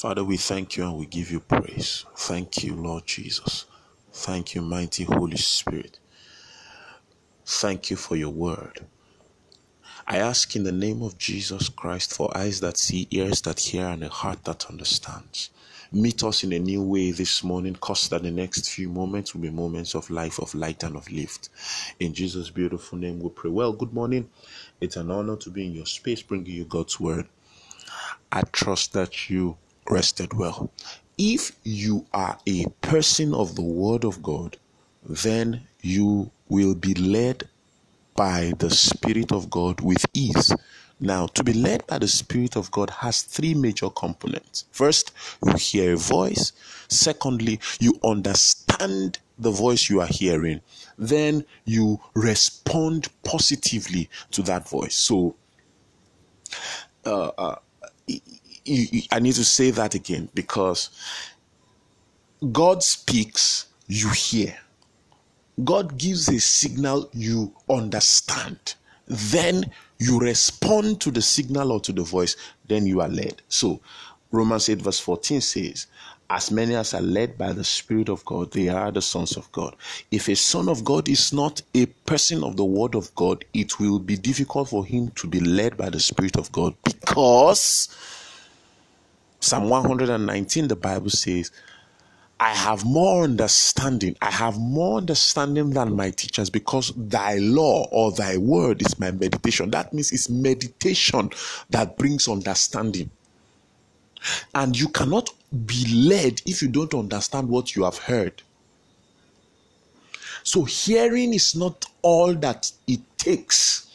Father, we thank you and we give you praise. Thank you, Lord Jesus. Thank you, mighty Holy Spirit. Thank you for your word. I ask in the name of Jesus Christ for eyes that see, ears that hear, and a heart that understands. Meet us in a new way this morning, cause that the next few moments will be moments of life, of light, and of lift. In Jesus' beautiful name we pray. Well, good morning. It's an honor to be in your space, bringing you God's word. I trust that you rested well. If you are a person of the word of God, then you will be led by the Spirit of God with ease. Now, to be led by the Spirit of God has three major components. First, you hear a voice. Secondly, you understand the voice you are hearing. Then you respond positively to that voice. So, I need to say that again, because God speaks, you hear. God gives a signal, you understand. Then you respond to the signal or to the voice, then you are led. So Romans 8 verse 14 says, as many as are led by the Spirit of God, they are the sons of God. If a son of God is not a person of the word of God, it will be difficult for him to be led by the Spirit of God, because Psalm 119, the Bible says, I have more understanding than my teachers, because thy law or thy word is my meditation. That means it's meditation that brings understanding. And you cannot be led if you don't understand what you have heard. So hearing is not all that it takes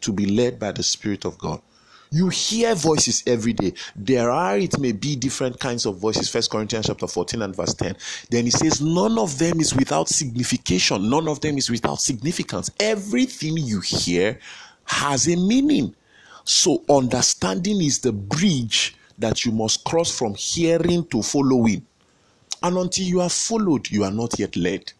to be led by the Spirit of God. You hear voices every day. There are, it may be, different kinds of voices. 1 Corinthians chapter 14 and verse 10. Then he says, none of them is without signification. None of them is without significance. Everything you hear has a meaning. So understanding is the bridge that you must cross from hearing to following. And until you are followed, you are not yet led.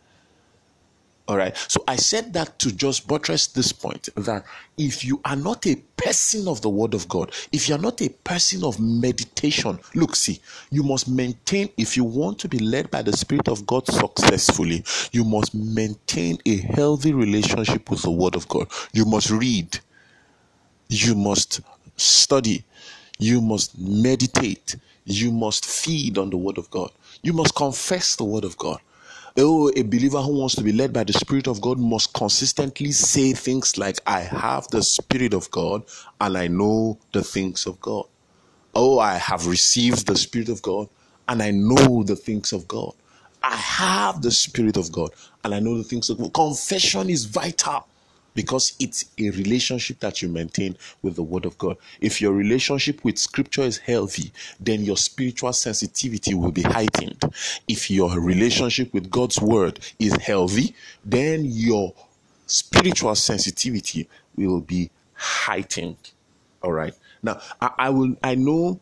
All right, so I said that to just buttress this point, that if you are not a person of the word of God, if you are not a person of meditation, look, see, you must maintain, if you want to be led by the Spirit of God successfully, you must maintain a healthy relationship with the word of God. You must read, you must study, you must meditate, you must feed on the word of God, you must confess the word of God. Oh, a believer who wants to be led by the Spirit of God must consistently say things like, I have the Spirit of God and I know the things of God. Oh, I have received the Spirit of God and I know the things of God. I have the Spirit of God and I know the things of God. Confession is vital, because it's a relationship that you maintain with the word of God. If your relationship with scripture is healthy, then your spiritual sensitivity will be heightened. If your relationship with God's word is healthy, then your spiritual sensitivity will be heightened. All right. Now, I know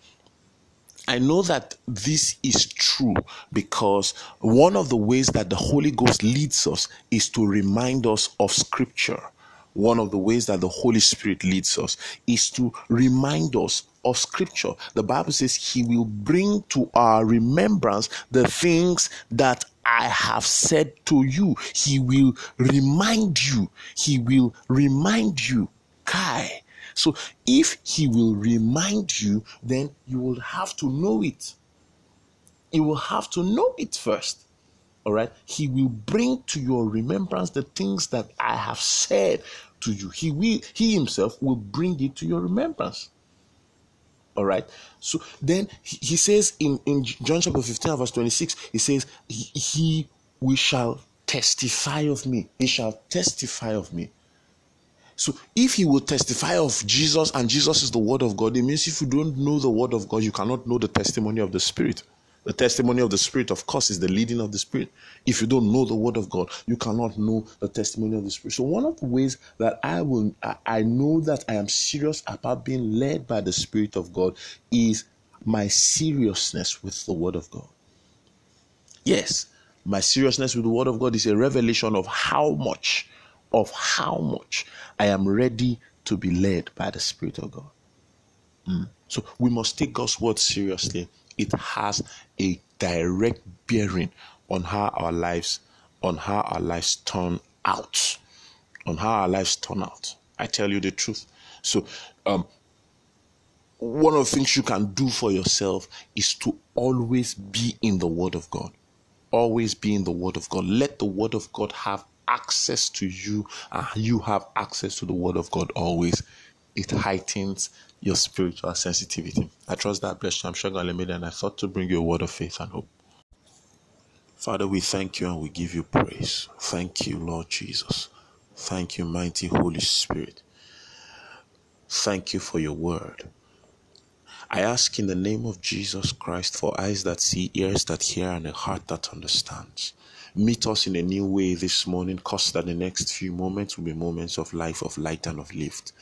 that this is true, because one of the ways that the Holy Ghost leads us is to remind us of scripture. One of the ways that the Holy Spirit leads us is to remind us of scripture. The Bible says he will bring to our remembrance the things that I have said to you. He will remind you. He will remind you. Kai. So if he will remind you, then you will have to know it. You will have to know it first. All right, he will bring to your remembrance the things that I have said to you. He himself will bring it to your remembrance. All right, so then he says in John chapter 15, verse 26, he says, we shall testify of me. He shall testify of me. So if he will testify of Jesus, and Jesus is the word of God, it means if you don't know the word of God, you cannot know the testimony of the Spirit. The testimony of the Spirit, of course, is the leading of the Spirit. If you don't know the word of God, you cannot know the testimony of the Spirit. So one of the ways that I know that I am serious about being led by the Spirit of God is my seriousness with the word of God. Yes, my seriousness with the word of God is a revelation of how much I am ready to be led by the Spirit of God. So we must take God's word seriously it has a direct bearing on how our lives, turn out, I tell you the truth. So, one of the things you can do for yourself is to always be in the Word of God. Always be in the Word of God. Let the Word of God have access to you, and you have access to the Word of God always. It heightens your spiritual sensitivity. I trust that blessed you. I'm Segun Olemide, and I thought to bring you a word of faith and hope. Father, we thank you and we give you praise. Thank you, Lord Jesus. Thank you, mighty Holy Spirit. Thank you for your word. I ask in the name of Jesus Christ for eyes that see, ears that hear, and a heart that understands. Meet us in a new way this morning, cause that the next few moments will be moments of life, of light, and of lift.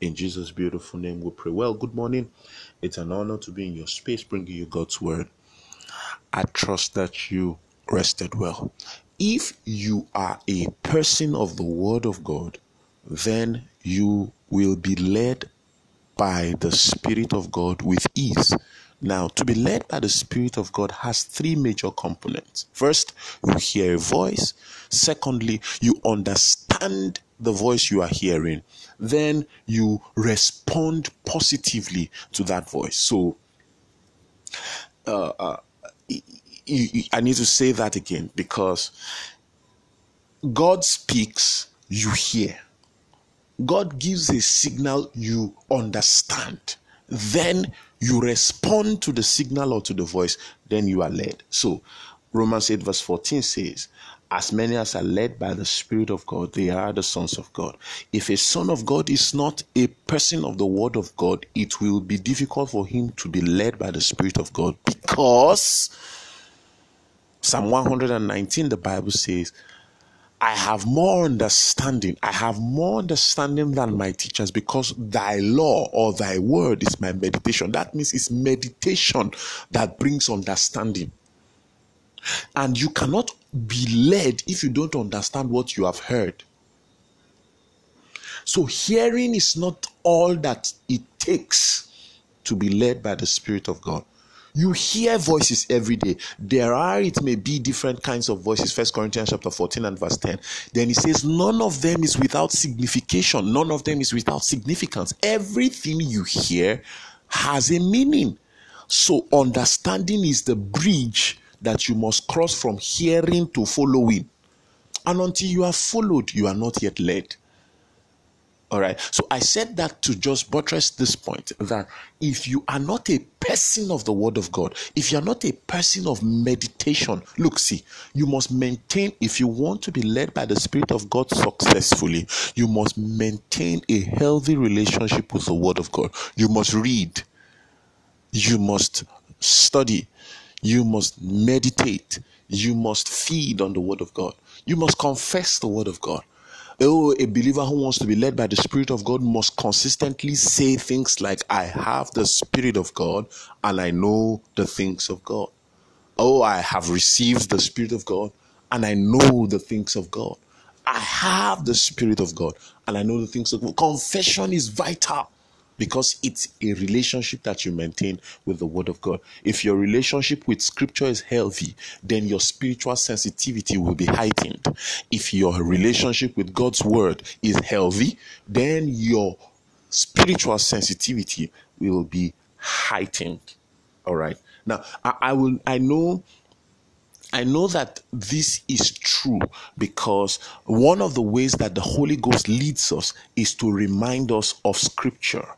In Jesus' beautiful name we pray. Well, good morning. It's an honor to be in your space, bringing you God's word. I trust that you rested well. If you are a person of the Word of God, then you will be led by the Spirit of God with ease. Now, to be led by the Spirit of God has three major components. First, you hear a voice. Secondly, you understand the voice you are hearing. Then you respond positively to that voice. So, I need to say that again, because God speaks, you hear. God gives a signal, you understand. Then you respond to the signal or to the voice, then you are led. So Romans 8 verse 14 says, as many as are led by the Spirit of God, they are the sons of God. If a son of God is not a person of the Word of God, it will be difficult for him to be led by the Spirit of God, because Psalm 119, the Bible says, I have more understanding than my teachers, because thy law or thy word is my meditation. That means it's meditation that brings understanding. And you cannot be led if you don't understand what you have heard. So hearing is not all that it takes to be led by the Spirit of God. You hear voices every day. It may be different kinds of voices. 1 Corinthians chapter 14 and verse 10. Then he says, none of them is without signification. None of them is without significance. Everything you hear has a meaning. So understanding is the bridge that you must cross from hearing to following. And until you are followed, you are not yet led. All right, so I said that to just buttress this point, that if you are not a person of the Word of God, if you are not a person of meditation, look, see, you must maintain, if you want to be led by the Spirit of God successfully, you must maintain a healthy relationship with the Word of God. You must read, you must study, you must meditate, you must feed on the Word of God, you must confess the Word of God. Oh, a believer who wants to be led by the Spirit of God must consistently say things like, I have the Spirit of God and I know the things of God. Oh, I have received the Spirit of God and I know the things of God. I have the Spirit of God and I know the things of God. Confession is vital, because it's a relationship that you maintain with the Word of God. If your relationship with Scripture is healthy, then your spiritual sensitivity will be heightened. If your relationship with God's Word is healthy, then your spiritual sensitivity will be heightened. All right. Now, I know that this is true, because one of the ways that the Holy Ghost leads us is to remind us of Scripture.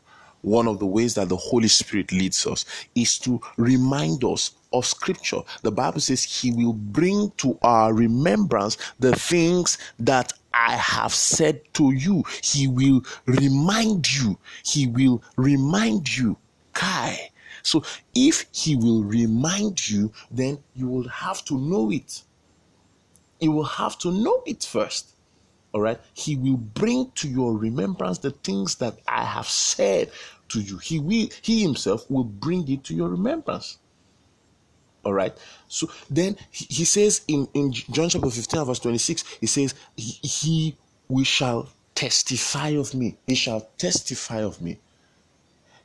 One of the ways that the Holy Spirit leads us is to remind us of Scripture. The Bible says he will bring to our remembrance the things that I have said to you. He will remind you. He will remind you. Kai. So if he will remind you, then you will have to know it. You will have to know it first. All right, he will bring to your remembrance the things that I have said to you. He himself will bring it to your remembrance. All right, so then he says in John chapter 15 verse 26, he says, we shall testify of me. He shall testify of me.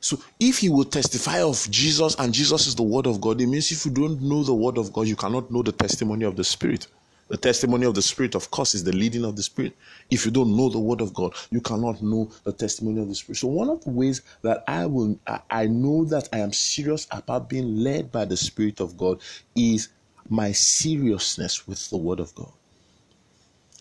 So if he will testify of Jesus and Jesus is the word of God, it means if you don't know the word of God, you cannot know the testimony of the Spirit. The testimony of the Spirit, of course, is the leading of the Spirit. If you don't know the word of God, you cannot know the testimony of the Spirit. So one of the ways that I know that I am serious about being led by the Spirit of God is my seriousness with the word of God.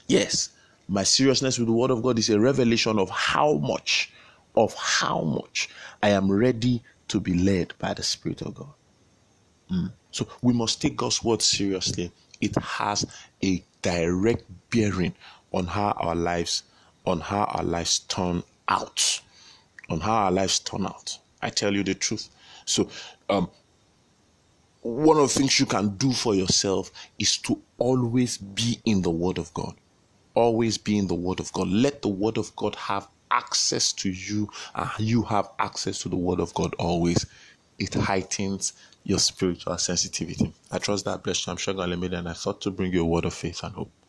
Yes, my seriousness with the word of God is a revelation of how much I am ready to be led by the Spirit of God. So we must take God's word seriously. It has a direct bearing on how our lives turn out. I tell you the truth. So one of the things you can do for yourself is to always be in the word of God. Always be in the word of God. Let the word of God have access to you, and you have access to the word of God always. It heightens your spiritual sensitivity. I trust that blessed you. I'm Segun Olemide, and I thought to bring you a word of faith and hope.